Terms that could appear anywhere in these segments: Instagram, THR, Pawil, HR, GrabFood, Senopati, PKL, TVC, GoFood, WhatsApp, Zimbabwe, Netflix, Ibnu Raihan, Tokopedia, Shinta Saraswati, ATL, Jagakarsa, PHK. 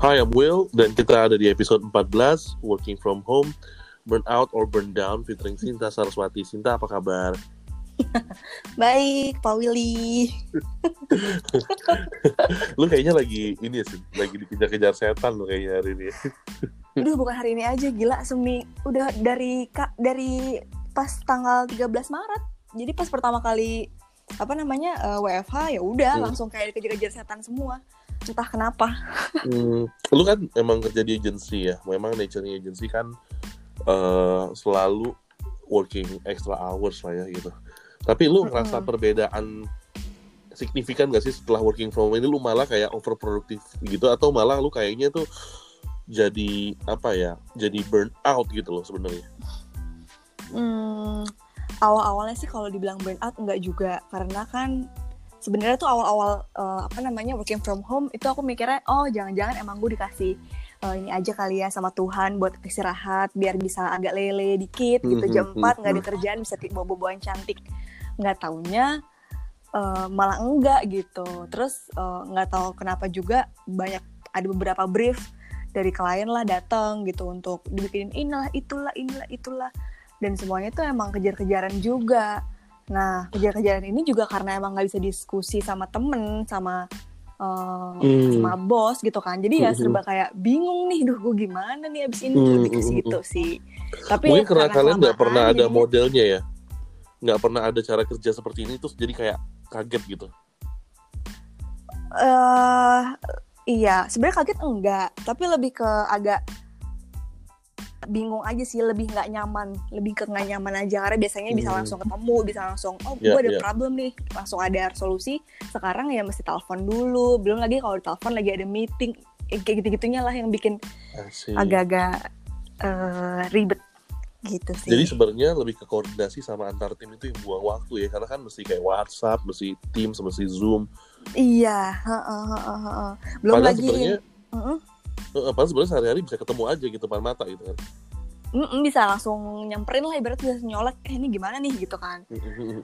Hi, I'm Will, dan kita ada di episode 14, Working From Home, Burnout or Burn Down, featuring Shinta Saraswati. Shinta, apa kabar? Baik, Pak Willy. Lu kayaknya lagi ini ya, lagi dikejar-kejar setan lu kayaknya hari ini. Aduh, bukan hari ini aja, gila, udah dari pas tanggal 13 Maret. Jadi pas pertama kali WFH, ya udah langsung kayak dikejar-kejar setan semua. Entah kenapa. Lu kan emang kerja di agensi ya. Memang nature-nya agensi kan selalu working extra hours lah ya gitu. Tapi lu ngerasa perbedaan signifikan gak sih setelah working from home ini? Lu malah kayak overproduktif gitu, atau malah lu kayaknya tuh jadi jadi burn out gitu loh sebenarnya? Awal-awalnya sih kalau dibilang burn out enggak juga, karena kan sebenarnya tuh awal-awal working from home itu aku mikirnya, oh jangan-jangan emang gue dikasih ini aja kali ya sama Tuhan buat istirahat biar bisa agak lele dikit gitu, jam 4 nggak ada kerjaan bisa bawa-bawaan cantik. Nggak taunya malah enggak gitu. Terus nggak tahu kenapa juga ada beberapa brief dari klien lah datang gitu untuk dibikinin inilah itulah, dan semuanya tuh emang kejar-kejaran juga. Nah, kejar-kejaran ini juga karena emang nggak bisa diskusi sama temen, sama bos gitu kan. Jadi ya serba kayak bingung nih, duh gue gimana nih abis ini, lebih ke situ sih. Tapi mungkin ya, karena kalian nggak pernah ada modelnya ya, nggak pernah ada cara kerja seperti ini, terus jadi kayak kaget gitu. Iya, sebenarnya kaget enggak, tapi lebih ke agak bingung aja sih, lebih nggak nyaman aja, karena biasanya bisa langsung ketemu, bisa langsung gue ada problem nih, langsung ada solusi. Sekarang ya mesti telepon dulu, belum lagi kalau ditelepon lagi ada meeting, kayak gitu-gitunya lah yang bikin agak-agak ribet gitu sih. Jadi sebenarnya lebih ke koordinasi sama antar tim itu yang buang waktu ya, karena kan mesti kayak WhatsApp, mesti Teams, mesti Zoom. Iya, belum lagi. Padahal sebenarnya sehari-hari bisa ketemu aja gitu depan mata gitu kan. Bisa langsung nyamperin lah, ibarat udah nyolek ini gimana nih gitu kan.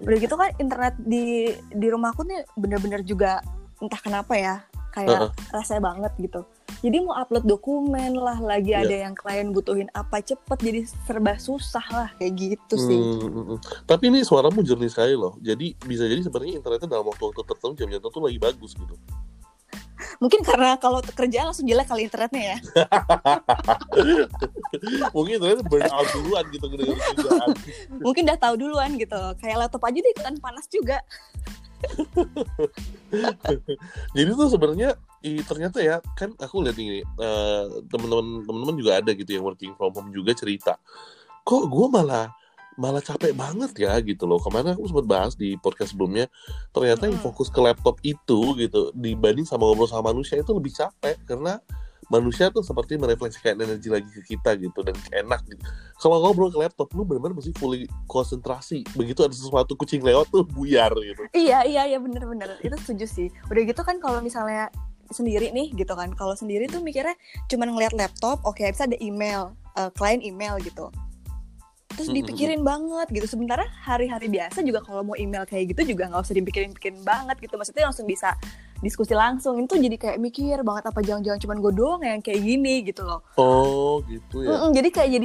Udah gitu kan internet di rumahku nih bener-bener juga entah kenapa ya, kayak rasanya banget gitu. Jadi mau upload dokumen lah, lagi ada yang klien butuhin apa cepet, jadi serba susah lah kayak gitu sih. Tapi ini suaramu jernih sekali loh. Jadi bisa jadi sebenarnya internetnya dalam waktu tertentu, jam-jam tertentu lagi bagus gitu. Mungkin karena kalau kerjaan langsung jelek kali internetnya ya. Mungkin internetnya burn out duluan gitu. Mungkin udah tahu duluan gitu. Kayak laptop aja deh ikutan panas juga. Jadi tuh sebenarnya ternyata ya, kan aku lihat ini teman-teman juga ada gitu yang working from home juga cerita, kok gue malah capek banget ya gitu loh. Kemarin aku sempat bahas di podcast sebelumnya, ternyata yang fokus ke laptop itu gitu dibanding sama ngobrol sama manusia itu lebih capek, karena manusia tuh seperti merefleksikan energi lagi ke kita gitu, dan enak gitu. Kalau ngobrol ke laptop lu benar-benar mesti fully konsentrasi, begitu ada sesuatu kucing lewat tuh buyar gitu. Iya benar-benar itu setuju sih. Udah gitu kan kalau misalnya sendiri nih gitu kan, kalau sendiri tuh mikirnya cuman ngelihat laptop, oke, bisa ada email, klien email gitu, terus dipikirin banget gitu. Sementara hari-hari biasa juga kalau mau email kayak gitu juga nggak usah dipikirin banget gitu, maksudnya langsung bisa diskusi langsung. Itu jadi kayak mikir banget, apa jangan-jangan cuman gue doang yang kayak gini gitu loh. Oh gitu ya. Jadi kayak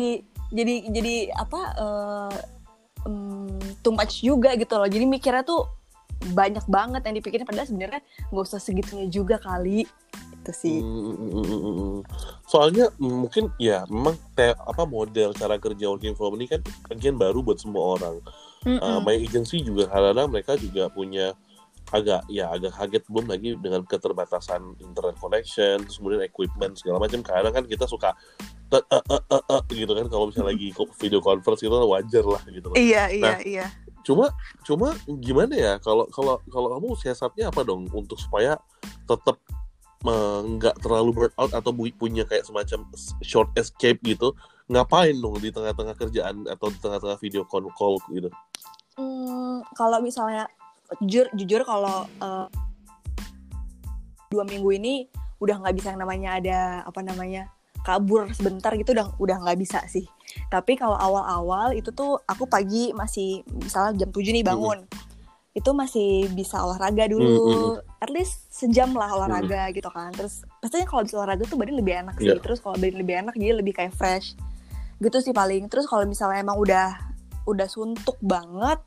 too much juga gitu loh. Jadi mikirnya tuh banyak banget yang dipikirin, padahal sebenarnya nggak usah segitunya juga kali. Itu sih. Soalnya mungkin ya memang model cara kerja working from home ini kan bagian baru buat semua orang. My agency juga kadang-kadang mereka juga punya agak kaget, belum lagi dengan keterbatasan internet connection, terus kemudian equipment segala macam. Kadang kan kita suka gitu kan kalau misalnya lagi video conference gitu, wajar lah gitu. Iya. Cuma gimana ya, kalau kamu siasatnya apa dong untuk supaya tetap nggak terlalu burn out atau punya kayak semacam short escape gitu? Ngapain dong di tengah-tengah kerjaan atau di tengah-tengah video call gitu? Kalau misalnya jujur kalau 2 minggu ini udah nggak bisa yang namanya ada kabur sebentar gitu, udah nggak bisa sih. Tapi kalau awal-awal itu tuh aku pagi masih misalnya jam 7 nih bangun, itu masih bisa olahraga dulu, at least sejam lah olahraga gitu kan. Terus pastinya kalau bisa olahraga tuh badan lebih enak sih. Terus kalau badan lebih enak jadi lebih kayak fresh gitu sih paling. Terus kalau misalnya emang udah suntuk banget,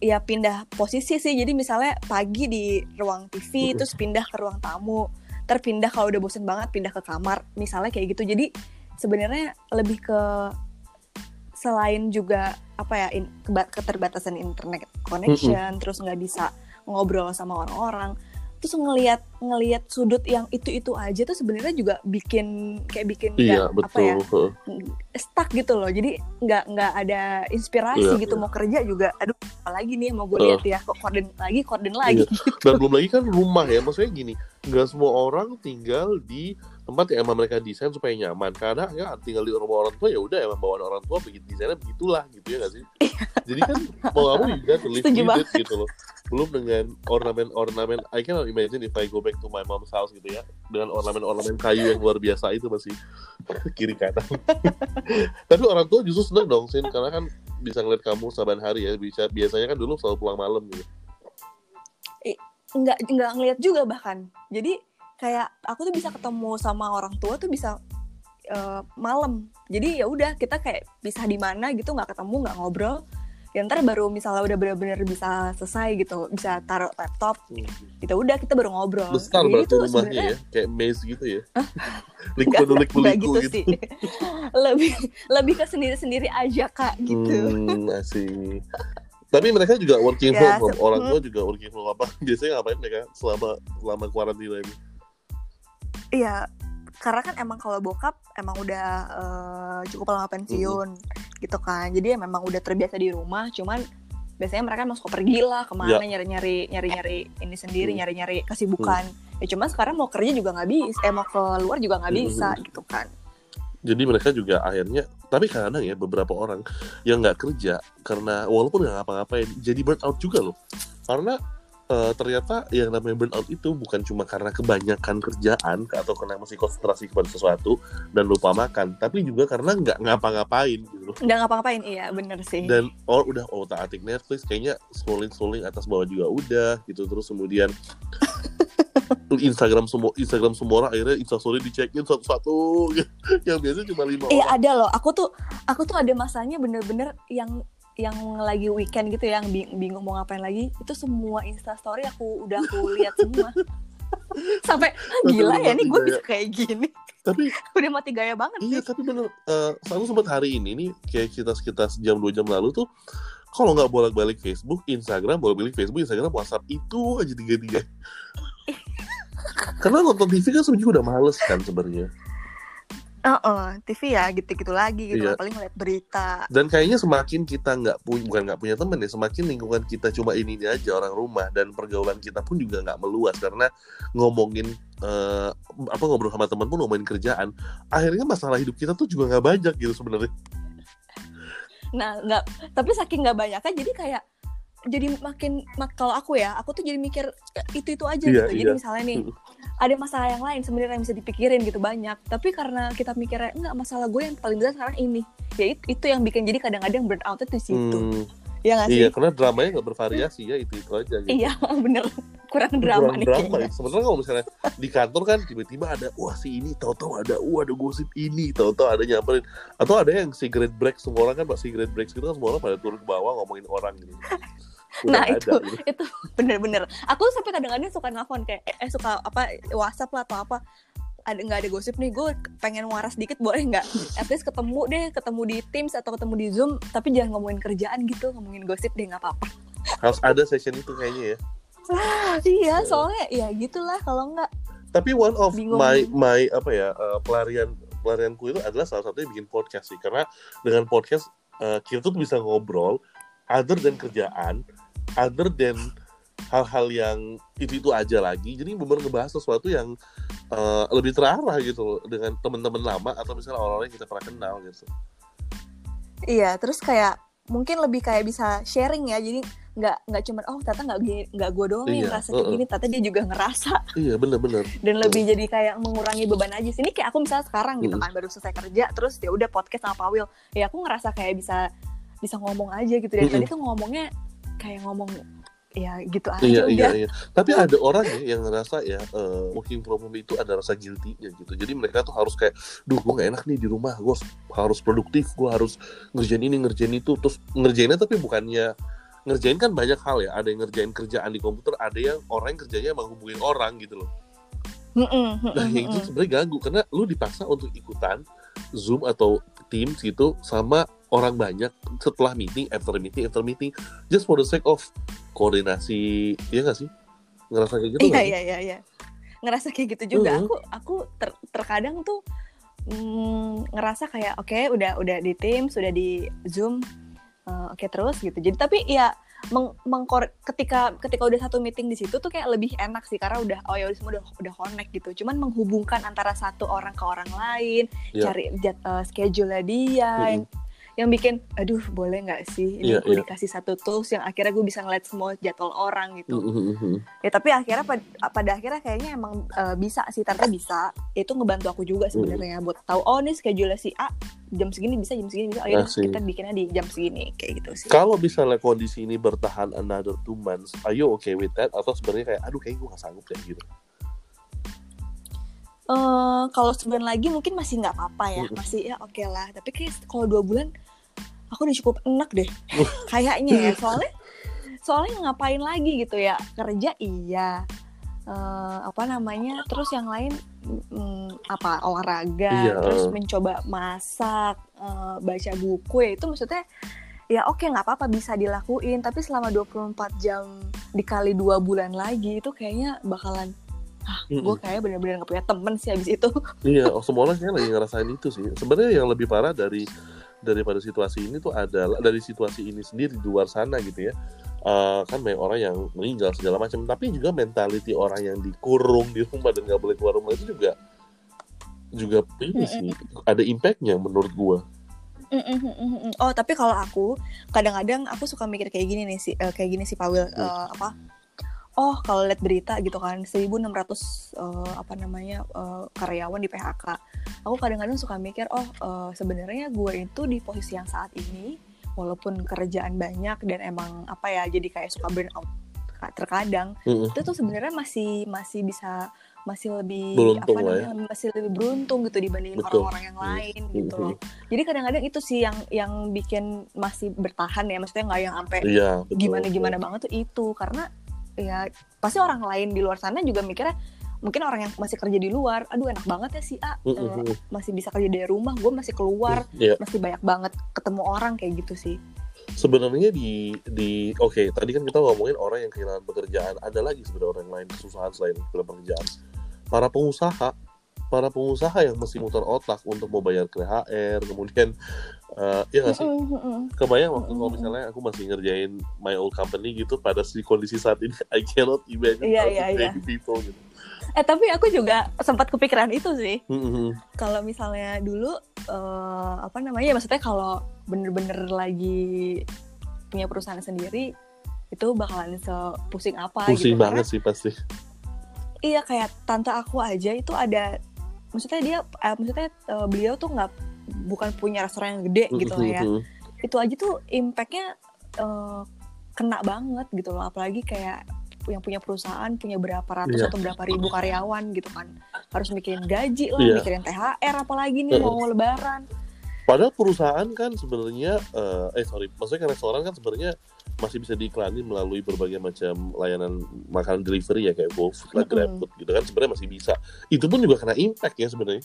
ya pindah posisi sih. Jadi misalnya pagi di ruang TV, terus pindah ke ruang tamu, terpindah kalau udah bosen banget pindah ke kamar, misalnya kayak gitu. Jadi sebenarnya lebih ke selain juga apa ya keterbatasan internet connection, terus nggak bisa ngobrol sama orang-orang, terus ngelihat sudut yang itu aja tuh sebenarnya juga bikin iya, gak, apa ya stuck gitu loh. Jadi nggak ada inspirasi gitu. Mau kerja juga aduh apalagi nih mau gue lihat ya kok korden lagi gitu. Dan belum lagi kan rumah ya, maksudnya gini, nggak semua orang tinggal di tempat yang emang mereka desain supaya nyaman. Karena ya tinggal di rumah orang tua ya udah emang bawaan orang tua bikin desainnya begitulah gitu ya nggak sih? Jadi kan mau kamu juga live with it gitu loh. Belum dengan ornamen, I cannot imagine if I go back to my mom's house gitu ya, dengan ornamen kayu yang luar biasa itu masih kiri kanan. Tapi orang tua justru seneng dong Sin, karena kan bisa ngeliat kamu saban hari ya. Biasanya kan dulu selalu pulang malam gitu. Nggak ngeliat juga bahkan. Jadi kayak aku tuh bisa ketemu sama orang tua tuh bisa malam. Jadi ya udah kita kayak pisah di mana gitu, nggak ketemu, nggak ngobrol. Ya ntar baru misalnya udah benar-benar bisa selesai gitu, bisa taruh laptop. Gitu udah kita baru ngobrol. Besar berarti rumahnya ya, kayak maze gitu ya. Liku gitu. Lebih ke sendiri-sendiri aja Kak gitu. Asik. Tapi mereka juga working from home. Orang tua juga working from home. Biasanya ngapain mereka selama karantina ini? Iya, karena kan emang kalau bokap emang udah cukup lama pensiun gitu kan. Jadi ya memang udah terbiasa di rumah, cuman biasanya mereka emang suka pergi lah kemana, nyari-nyari ini sendiri, nyari-nyari kesibukan. Ya cuman sekarang mau kerja juga nggak bisa, mau keluar juga nggak bisa gitu kan. Jadi mereka juga akhirnya, tapi kadang ya beberapa orang yang nggak kerja karena walaupun nggak ngapa-ngapain jadi burnout juga loh. Karena ternyata yang namanya burnout itu bukan cuma karena kebanyakan kerjaan atau karena masih konsentrasi kepada sesuatu dan lupa makan, tapi juga karena nggak ngapa-ngapain gitu. Nggak ngapa-ngapain, iya bener sih. Dan udah otak-atik Netflix, kayaknya scrolling atas bawah juga udah gitu. Terus kemudian Instagram semua orang akhirnya instastory dicekin satu-satu yang biasanya cuma 5 orang. Iya ada loh, aku tuh ada masanya bener-bener yang lagi weekend gitu, yang bingung mau ngapain lagi, itu semua instastory aku lihat semua. Sampai gila ya nih gue bisa kayak gini. Tapi udah mati gaya banget. Iya sih. Tapi bener, selalu sempat hari ini nih kayak kita sekitar jam 2 jam lalu tuh kalau nggak bolak-balik Facebook, Instagram, bolak-balik Facebook, Instagram, WhatsApp, itu aja tiga-tiga. Karena nonton TV kan sebenernya udah males kan sebenarnya. TV ya gitu-gitu lagi gitu. Iya. Paling ngeliat berita. Dan kayaknya semakin kita nggak punya teman ya, semakin lingkungan kita cuma ini aja orang rumah, dan pergaulan kita pun juga nggak meluas karena ngomongin ngobrol sama teman pun ngomongin kerjaan. Akhirnya masalah hidup kita tuh juga nggak banyak gitu sebenarnya. Nah nggak, tapi saking nggak banyaknya jadi kayak. Jadi kalau aku tuh jadi mikir itu aja gitu. Jadi misalnya nih ada masalah yang lain sebenarnya yang bisa dipikirin gitu banyak. Tapi karena kita mikirnya enggak, masalah gue yang paling besar sekarang ini. Ya itu yang bikin jadi kadang-kadang burnout itu di situ. Iya nggak sih? Iya, karena dramanya nggak bervariasi ya, itu aja. Gitu. Iya bener, kurang drama nih. Sebenarnya kalau misalnya di kantor kan tiba-tiba ada si ini, tahu-tahu ada gosip ini, tahu-tahu ada nyamperin, atau ada yang cigarette break, semua orang kan pak cigarette break gitu kan semua orang pada turun ke bawah ngomongin orang gitu. Nah itu bener-bener. Aku sampai kadang-kadang suka nelfon kayak suka WhatsApp lah atau apa. Nggak ada gosip nih, gue pengen waras dikit boleh nggak? At least ketemu di Teams atau ketemu di Zoom, tapi jangan ngomongin kerjaan gitu, ngomongin gosip deh nggak apa-apa. Harus ada session itu kayaknya ya. Iya soalnya ya gitulah kalau nggak. Tapi one of my pelarianku itu adalah salah satunya bikin podcast sih, karena dengan podcast kita tuh bisa ngobrol other than kerjaan, other than hal-hal yang itu aja lagi. Jadi bener ngebahas sesuatu yang lebih terarah gitu dengan teman-teman lama atau misalnya orang-orang yang kita pernah kenal gitu. Iya, terus kayak mungkin lebih kayak bisa sharing ya. Jadi nggak cuman ternyata nggak gue doang yang ngerasa kayak gini, ternyata dia juga ngerasa. Iya benar-benar. Dan lebih jadi kayak mengurangi beban aja sih. Ini kayak aku misalnya sekarang gitu kan baru selesai kerja, terus ya udah podcast sama Pawil. Ya aku ngerasa kayak bisa ngomong aja gitu. Dari tadi tuh ngomongnya kayak ngomong ya gitu aja. Iya. Tapi ada orang ya yang ngerasa ya working from home itu ada rasa guilty-nya gitu. Jadi mereka tuh harus kayak, duh gue gak enak nih di rumah, gue harus produktif, gue harus ngerjain ini, ngerjain itu. Terus ngerjainnya tapi bukannya, ngerjain kan banyak hal ya. Ada yang ngerjain kerjaan di komputer, ada yang orang yang kerjanya emang hubungin orang gitu loh. Nah yang itu sebenarnya ganggu, karena lu dipaksa untuk ikutan Zoom atau Teams gitu sama orang banyak setelah meeting, after meeting just for the sake of koordinasi, ya nggak sih? Ngerasa kayak gitu? Iya. Ngerasa kayak gitu juga. Aku terkadang tuh ngerasa kayak okay, udah di Teams, udah di Zoom, okay, terus gitu. Jadi tapi ya ketika udah satu meeting di situ tuh kayak lebih enak sih, karena udah semua udah connect gitu. Cuman menghubungkan antara satu orang ke orang lain, cari schedule-nya dia. Yang bikin, aduh boleh gak sih ini gue dikasih satu tools yang akhirnya gue bisa ngeliat semua jadwal orang gitu. Ya tapi akhirnya pada akhirnya kayaknya emang bisa sih, ternyata bisa. Itu ngebantu aku juga sebenarnya buat tahu, oh ini schedule si A jam segini bisa, jam segini bisa, ayo kita bikinnya di jam segini, kayak gitu sih. Kalau misalnya kondisi ini bertahan another 2 months, are you okay with that? Atau sebenarnya kayak, aduh kayaknya gue gak sanggup kayak gitu? Kalau sebulan lagi mungkin masih nggak apa-apa ya, masih ya okay lah. Tapi kayak kalau 2 bulan aku udah cukup enak deh, kayaknya ya. Soalnya ngapain lagi gitu ya, kerja terus yang lain olahraga, terus mencoba masak, baca buku ya, itu maksudnya ya okay, nggak apa-apa bisa dilakuin. Tapi selama 24 jam dikali 2 bulan lagi itu kayaknya bakalan gue kayaknya benar-benar nggak punya temen sih abis itu. Iya, semua orang kayaknya lagi ngerasain itu sih. Sebenarnya yang lebih parah daripada situasi ini tuh adalah dari situasi ini sendiri di luar sana gitu ya. Kan banyak orang yang meninggal segala macam, tapi juga mentality orang yang dikurung di rumah dan nggak boleh keluar rumah itu juga ini sih ada impactnya menurut gue. Oh tapi kalau aku kadang-kadang aku suka mikir kayak gini nih sih, Pawil, oh kalau lihat berita gitu kan 1.600 karyawan di PHK. Aku kadang-kadang suka mikir sebenarnya gue itu di posisi yang saat ini walaupun kerjaan banyak dan emang jadi kayak suka burn out terkadang, itu tuh sebenarnya masih lebih beruntung masih lebih beruntung gitu dibandingin orang-orang yang lain gitu loh. Jadi kadang-kadang itu sih yang bikin masih bertahan ya, maksudnya nggak yang sampai gimana-gimana banget tuh itu, karena ya pasti orang lain di luar sana juga mikirnya, mungkin orang yang masih kerja di luar, aduh enak banget ya si A, masih bisa kerja dari rumah, gue masih keluar, masih banyak banget ketemu orang kayak gitu sih. Sebenarnya di tadi kan kita ngomongin orang yang kehilangan pekerjaan, ada lagi sebenarnya orang yang lain kesusahan selain kehilangan pekerjaan. Para pengusaha yang masih muter otak untuk mau bayar THR, kemudian kebayang waktu kalau misalnya aku masih ngerjain my old company gitu pada si kondisi saat ini, I cannot imagine how to train people gitu. Tapi aku juga sempat kepikiran itu sih. Kalau misalnya dulu maksudnya kalau bener-bener lagi punya perusahaan sendiri itu bakalan pusing apa gitu. Pusing banget sih pasti. Iya, kayak tante aku aja itu ada, maksudnya dia beliau tuh bukan punya restoran yang gede gitu lah ya. Itu aja tuh impact-nya kena banget gitu loh, apalagi kayak yang punya perusahaan punya berapa ratus atau berapa ribu karyawan gitu kan. Harus mikirin gaji lah, mikirin THR apalagi nih mau lebaran. Padahal perusahaan kan sebenarnya maksudnya restoran kan sebenarnya masih bisa diiklanin melalui berbagai macam layanan makanan delivery ya, kayak GoFood lah, GrabFood gitu kan, sebenarnya masih bisa. Itu pun juga kena impact ya sebenarnya.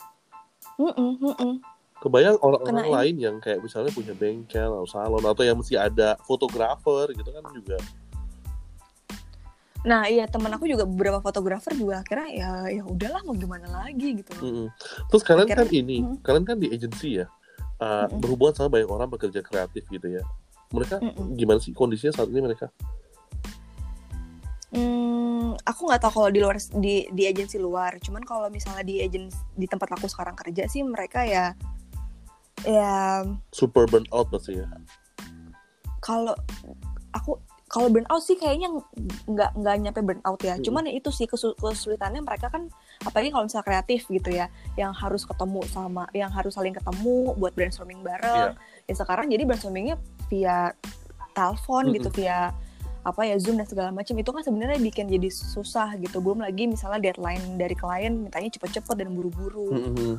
Kebayang orang-orang lain yang kayak misalnya punya bengkel atau salon, atau yang mesti ada fotografer gitu kan juga. Nah iya, teman aku juga beberapa fotografer juga akhirnya ya udahlah mau gimana lagi gitu. Terus kalian akhirnya, kalian kan di agency ya, berhubungan sama banyak orang bekerja kreatif gitu ya. Mereka gimana sih kondisinya saat ini mereka? Aku nggak tahu kalau di luar di agensi luar. Cuman kalau misalnya di tempat aku sekarang kerja sih mereka ya super burn out pasti ya. Kalau burn out sih kayaknya nggak nyampe burn out ya. Cuman itu sih kesulitannya mereka kan, apalagi kalau misalnya kreatif gitu ya, yang harus ketemu sama, yang harus saling ketemu buat brainstorming bareng. Ya sekarang jadi brainstormingnya via telepon gitu, via apa ya Zoom dan segala macam, itu kan sebenarnya bikin jadi susah gitu. Belum lagi misalnya deadline dari klien mintanya cepet-cepet dan buru-buru. Mm-hmm.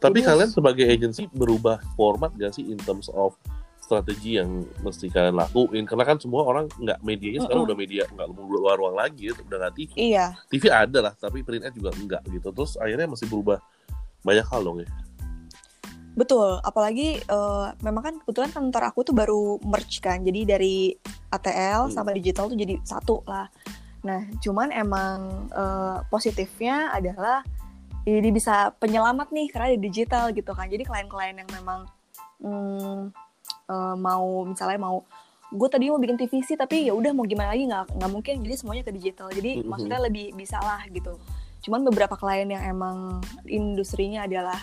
Tapi jadi, kalian sebagai agensi berubah format gak sih in terms of strategi yang mesti kalian lakuin? Karena kan semua orang nggak, medianya sekarang udah media nggak luar ruang lagi, udah nggak TV. Iya. TV ada lah, tapi print ad juga nggak gitu. Terus akhirnya mesti berubah banyak hal dong ya. Betul, apalagi memang kan kebetulan kantor aku tuh baru merge kan. Jadi dari ATL sama digital tuh jadi satu lah. Nah, cuman emang positifnya adalah jadi bisa penyelamat nih karena di digital gitu kan. Jadi klien-klien yang memang mau misalnya mau gue tadi mau bikin TVC tapi ya udah mau gimana lagi nggak mungkin, jadi semuanya ke digital. Jadi maksudnya lebih bisa lah gitu. Cuman beberapa klien yang emang industrinya adalah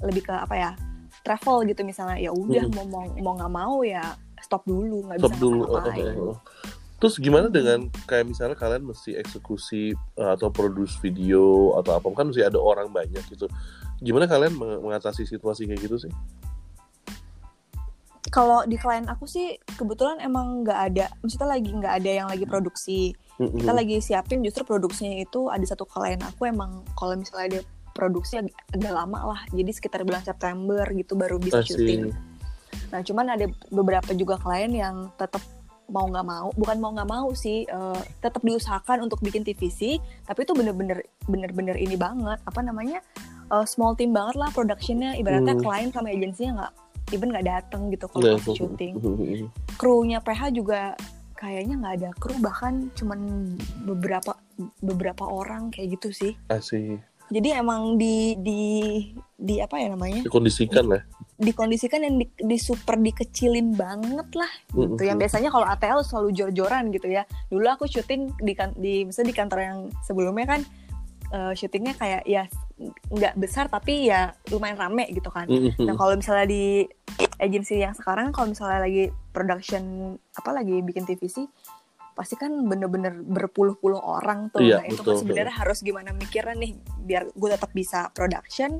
lebih ke apa ya travel gitu misalnya, ya udah mau nggak mau ya stop dulu, nggak bisa ngapain. Terus gimana dengan kayak misalnya kalian mesti eksekusi atau produce video atau apa, kan mesti ada orang banyak gitu, gimana kalian mengatasi situasi kayak gitu sih? Kalau di klien aku sih kebetulan emang nggak ada, maksudnya lagi nggak ada yang lagi produksi, kita lagi siapin justru produksinya. Itu ada satu klien aku emang kalau misalnya dia produksi agak lama lah, jadi sekitar bulan September gitu baru bisa syuting. Nah cuman ada beberapa juga klien yang tetap mau nggak mau sih tetap diusahakan untuk bikin TVC, tapi itu bener-bener ini banget apa namanya small team banget lah productionnya, ibaratnya klien sama agensinya nggak dateng gitu kalau syuting. Krunya PH juga kayaknya nggak ada kru, bahkan cuman beberapa orang kayak gitu sih. Asih. Jadi emang di apa ya namanya? Dikondisikan lah. Dikondisikan dan di super dikecilin banget lah. Gitu. Yang biasanya kalau ATL selalu jor-joran gitu ya. Dulu aku syuting di misalnya di kantor yang sebelumnya kan syutingnya kayak ya nggak besar tapi ya lumayan rame gitu kan. Nah kalau misalnya di agensi yang sekarang, kalau misalnya lagi production apa lagi bikin TVC, pasti kan bener-bener berpuluh-puluh orang tuh. Iya, nah itu kan sebenarnya harus gimana mikirnya nih biar gue tetap bisa production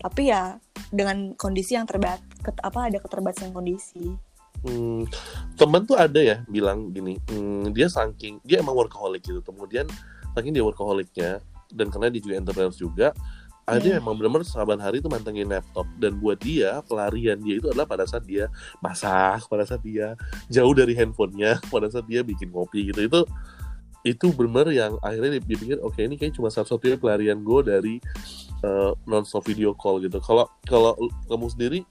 tapi ya dengan kondisi yang ada keterbatasan kondisi. Temen tuh ada ya bilang gini, dia emang workaholic gitu, kemudian saking dia workaholicnya dan karena dia juga entrepreneur juga, ada yang emang benar-benar saban hari itu mantengin laptop, dan buat dia pelarian dia itu adalah pada saat dia masak, pada saat dia jauh dari handphonenya, pada saat dia bikin kopi gitu. Itu benar yang akhirnya dia pikir oke, ini kayak cuma satu-satunya pelarian gue dari non-stop video call gitu. Kalau kamu sendiri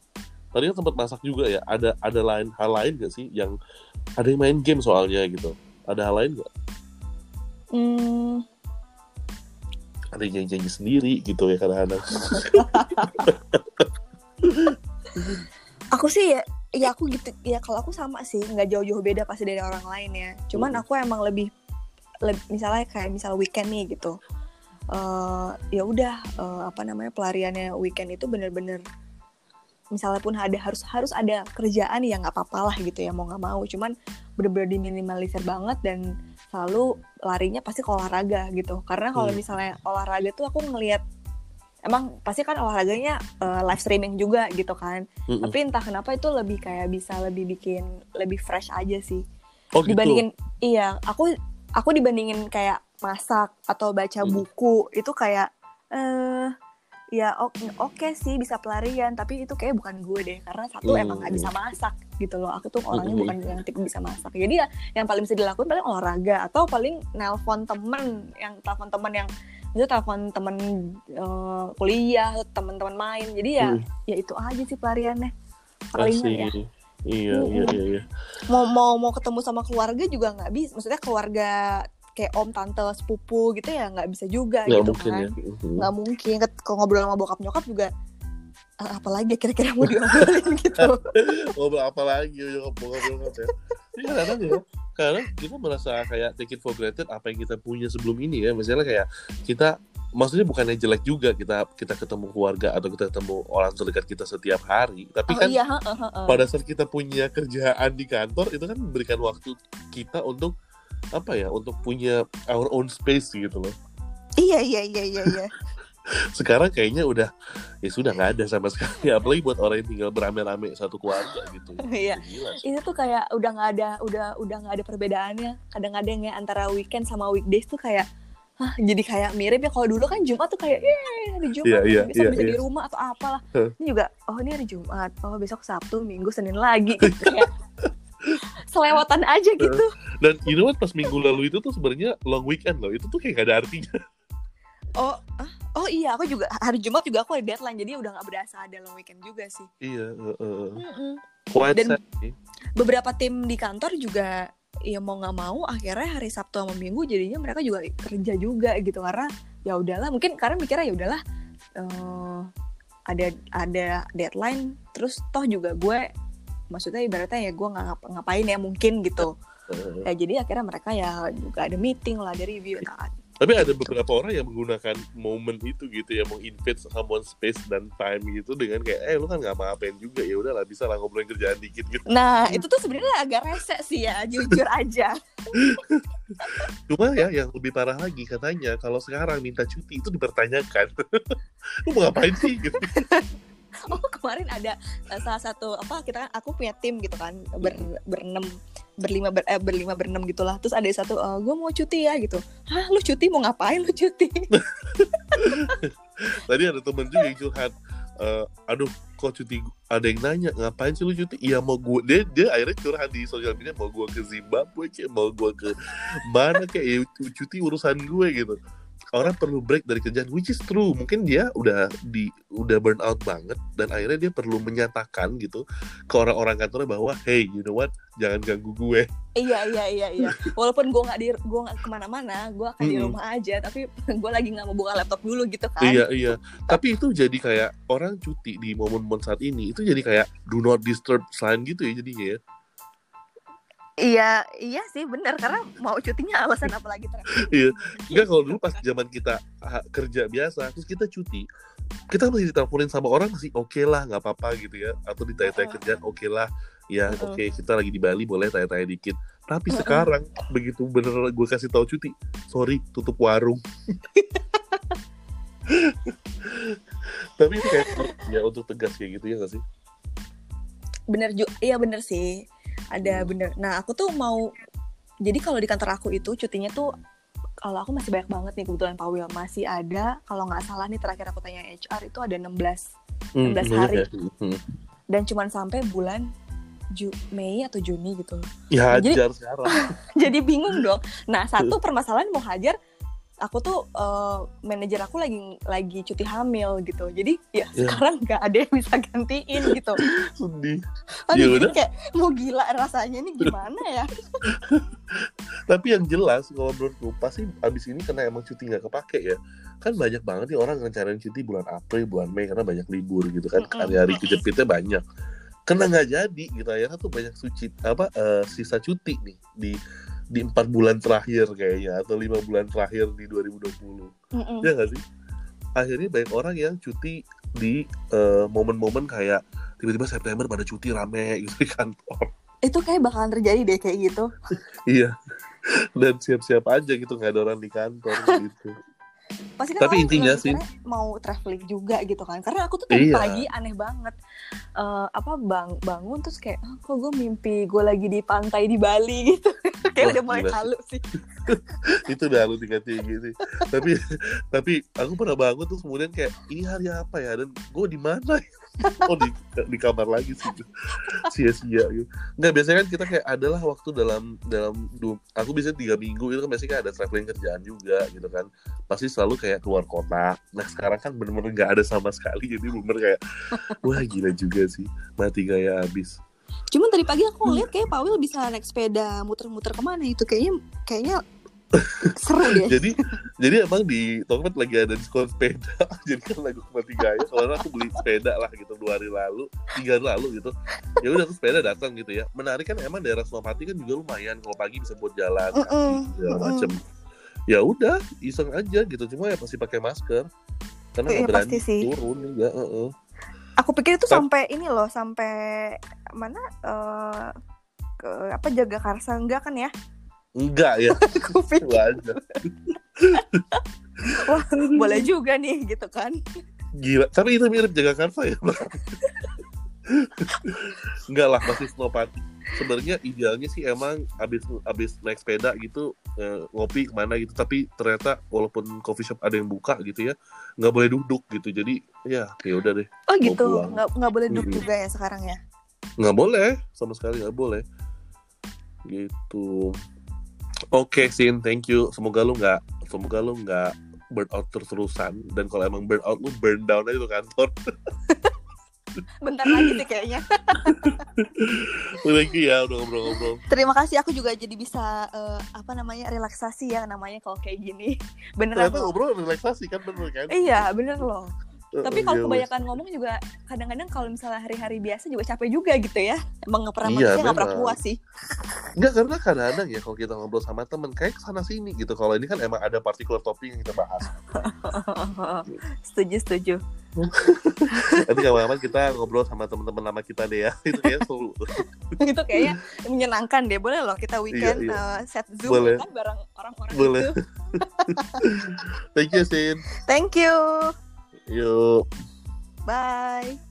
tadi kan sempat masak juga ya, ada lain hal lain nggak sih yang ada yang main game soalnya gitu, ada hal lain nggak? Ada yang janji sendiri gitu ya kadang-kadang. Aku sih ya aku gitu ya, kalau aku sama sih nggak jauh-jauh beda pasti dari orang lain ya. Cuman aku emang lebih misalnya kayak misal weekend nih gitu, ya udah apa namanya pelariannya weekend itu bener-bener misalnya pun ada harus ada kerjaan ya nggak apa-apa lah gitu ya, mau nggak mau. Cuman bener-bener diminimalisir banget dan selalu larinya pasti ke olahraga gitu. Karena kalau misalnya olahraga tuh aku ngelihat emang pasti kan olahraganya live streaming juga gitu kan. Tapi entah kenapa itu lebih kayak bisa lebih fresh aja sih. Oh, dibandingin gitu. Iya, aku dibandingin kayak masak atau baca buku itu kayak ya oke sih bisa pelarian, tapi itu kayak bukan gue deh. Karena satu emang gak bisa masak gitu loh. Aku tuh orangnya bukan yang tipe bisa masak. Jadi ya yang paling bisa dilakukan paling olahraga atau paling telepon temen yang itu telepon temen kuliah, temen-temen main. Jadi ya itu aja sih pelariannya. Palingnya ya. Iya. Mau ketemu sama keluarga juga nggak bisa. Maksudnya keluarga kayak om, tante, sepupu gitu ya nggak bisa juga gak gitu mungkin, kan ya. Nggak mungkin kalau ngobrol sama bokap nyokap juga apalagi kira-kira mau diobrolin gitu. Ngobrol apalagi bokap ya. Ini kadang-kadang ya, karena kita merasa kayak take it for granted apa yang kita punya sebelum ini ya. Misalnya kayak kita, maksudnya bukannya jelek juga kita ketemu keluarga atau kita ketemu orang terdekat kita setiap hari, tapi kan pada saat kita punya kerjaan di kantor itu kan memberikan waktu kita untuk apa ya, untuk punya our own space gitu loh. Iya. Sekarang kayaknya udah ya sudah nggak ada sama sekali, apalagi buat orang yang tinggal beramai-ramai satu keluarga gitu. Iya. Ini tuh kayak udah nggak ada, udah nggak ada perbedaannya. Kadang-kadang ya antara weekend sama weekdays tuh kayak, hah, jadi kayak mirip ya. Kalau dulu kan Jumat tuh kayak, hari Jumat bisa di rumah atau apalah. Ini juga, oh ini hari Jumat, oh besok Sabtu, Minggu, Senin lagi gitu kayak. Selewatan aja gitu. Dan you know what, pas minggu lalu itu tuh sebenarnya long weekend loh. Itu tuh kayak gak ada artinya. Oh iya, aku juga hari Jumat juga aku ada deadline. Jadi udah gak berasa ada long weekend juga sih. Iya. Dan beberapa tim di kantor juga ya mau gak mau akhirnya hari Sabtu sama Minggu jadinya mereka juga kerja juga gitu. Karena ya udahlah, mungkin karena mikirnya ya udahlah ada deadline. Terus toh juga gue, maksudnya ibaratnya ya gue nggak ngapain ya mungkin gitu. Ya jadi akhirnya mereka ya juga ada meeting lah, ada review. Tapi ada beberapa orang yang menggunakan momen itu gitu ya, mau invade someone space dan time gitu dengan kayak lu kan nggak ngapain juga, ya udahlah bisa lah ngobrolin kerjaan dikit gitu. Nah itu tuh sebenarnya agak rese sih ya, jujur aja. Cuma ya yang lebih parah lagi katanya kalau sekarang minta cuti itu dipertanyakan. Lu mau ngapain sih gitu. Oh kemarin ada salah satu kita kan aku punya tim gitu kan berlima berenam gitulah. Terus ada satu gue mau cuti ya gitu. Hah, lu cuti mau ngapain lu cuti? Tadi ada temen juga yang curhat, aduh kok cuti, ada yang nanya ngapain sih lu cuti? Iya mau gue, dia akhirnya curhat di sosial media, mau gue ke Zimbabwe kayak, mau gue ke mana kayak, ya, cuti urusan gue gitu. Orang perlu break dari kerjaan, which is true. Mungkin dia udah burn out banget dan akhirnya dia perlu menyatakan gitu ke orang-orang kantornya bahwa hey, you know what, jangan ganggu gue. Iya. Walaupun gue nggak kemana-mana, gue akan di rumah aja. Tapi gue lagi nggak mau buka laptop dulu gitu kan. Iya. Tapi itu jadi kayak orang cuti di momen-momen saat ini itu jadi kayak do not disturb sign gitu ya jadinya ya. Iya sih benar, karena mau cutinya alasan apa lagi terakhir. Iya, enggak kalau dulu pas zaman kita kerja biasa, terus kita cuti, kita masih diteleponin sama orang masih oke lah, nggak apa-apa gitu ya, atau ditanya-tanya kerjaan oke lah, ya oke kita lagi di Bali boleh tanya-tanya dikit. Tapi sekarang begitu bener gue kasih tahu cuti, sorry tutup warung. Tapi itu kayak ya untuk tegas kayak gitu ya nggak sih? Iya bener sih. Ada bener. Nah aku tuh mau, jadi kalau di kantor aku itu cutinya tuh kalau aku masih banyak banget nih kebetulan Pawil masih ada, kalau nggak salah nih terakhir aku tanya HR itu ada 16 hari dan cuman sampai bulan Mei atau Juni gitu ya, jadi, hajar sekarang. Jadi bingung dong. Nah satu permasalahan mau hajar aku tuh manajer aku lagi cuti hamil gitu, jadi ya sekarang nggak ada yang bisa gantiin gitu. Sedih. Jadi kayak mau gila rasanya, ini gimana ya. Tapi yang jelas kalau menurutku pasti abis ini karena emang cuti nggak kepake ya, kan banyak banget nih orang rencanain cuti bulan April, bulan Mei karena banyak libur gitu kan, hari-hari kejepitnya banyak, karena nggak jadi gitu akhirnya tuh banyak sisa cuti nih di 4 bulan terakhir kayaknya atau 5 bulan terakhir di 2020. Ya nggak sih? Akhirnya banyak orang yang cuti di momen-momen kayak tiba-tiba September pada cuti rame gitu di kantor. Itu kayak bakalan terjadi deh kayak gitu. Iya. Dan siap-siap aja gitu, nggak ada orang di kantor gitu. Pasti kan. Tapi intinya sih mau traveling juga gitu kan. Karena aku tuh tadi pagi aneh banget bangun terus kayak kok gue mimpi gue lagi di pantai di Bali gitu. Kayak udah mulai halu sih. Itu udah halu tinggi sih. Tapi aku pernah bangun terus kemudian kayak ini hari apa ya dan gue di mana? Oh di kamar lagi sih. Sia-sia gitu. Nggak, biasanya kan kita kayak adalah waktu dalam aku biasanya 3 minggu itu kan biasanya ada traveling kerjaan juga gitu kan. Pasti selalu kayak keluar kota. Nah sekarang kan bener-bener nggak ada sama sekali, jadi bener kayak wah gila juga sih, mati gaya abis. Cuman tadi pagi aku lihat kayak Pawil bisa naik sepeda muter-muter kemana itu, kayaknya seru deh. jadi emang di Tokopedia lagi ada diskon sepeda, jadi kan lagu mati gaya. Soalnya aku beli sepeda lah gitu 3 hari lalu gitu. Ya udah aku sepeda datang gitu ya. Menarik kan emang daerah Senopati kan juga lumayan kalau pagi bisa buat jalan segala macem. Ya udah iseng aja gitu, cuma ya pasti pakai masker karena nggak berani turun juga. Aku pikir itu sampai ini loh, sampai mana ke Jagakarsa enggak kan ya? Enggak ya. Aku pikir. Wah, boleh juga nih gitu kan. Gila, tapi itu mirip Jagakarsa ya. Enggak lah, masih Senopati. Sebenarnya idealnya sih emang abis naik sepeda gitu ngopi kemana gitu, tapi ternyata walaupun coffee shop ada yang buka gitu ya, nggak boleh duduk gitu. Jadi ya udah deh. Oh gitu, nggak boleh duduk juga ya sekarang ya? Nggak boleh, sama sekali nggak boleh. Gitu. Oke, Sin, thank you. Semoga lu nggak burn out terus-terusan. Dan kalau emang burn out, lu burn down aja tuh kantor. Bentar lagi sih kayaknya. Thank you ya udah ngobrol-ngobrol. Terima kasih, aku juga jadi bisa relaksasi ya namanya kalau kayak gini. Beneran. Ternyata ngobrol relaksasi kan, bener kan? Iya bener loh. Tapi kalau kebanyakan ngomong juga kadang-kadang kalau misalnya hari-hari biasa juga capek juga gitu ya. Emang nggak pernah puas sih. Enggak, karena kadang-kadang ya kalau kita ngobrol sama temen kayak kesana sini gitu. Kalau ini kan emang ada particular topik yang kita bahas. Setuju. Nanti kapan-kapan kita ngobrol sama teman-teman lama kita deh ya. Itu kayaknya seru. Itu kayaknya menyenangkan deh. Boleh loh kita weekend set Zoom boleh. Kan bareng orang-orang boleh. Itu. Thank you, Sin. Thank you. Yuk. Bye.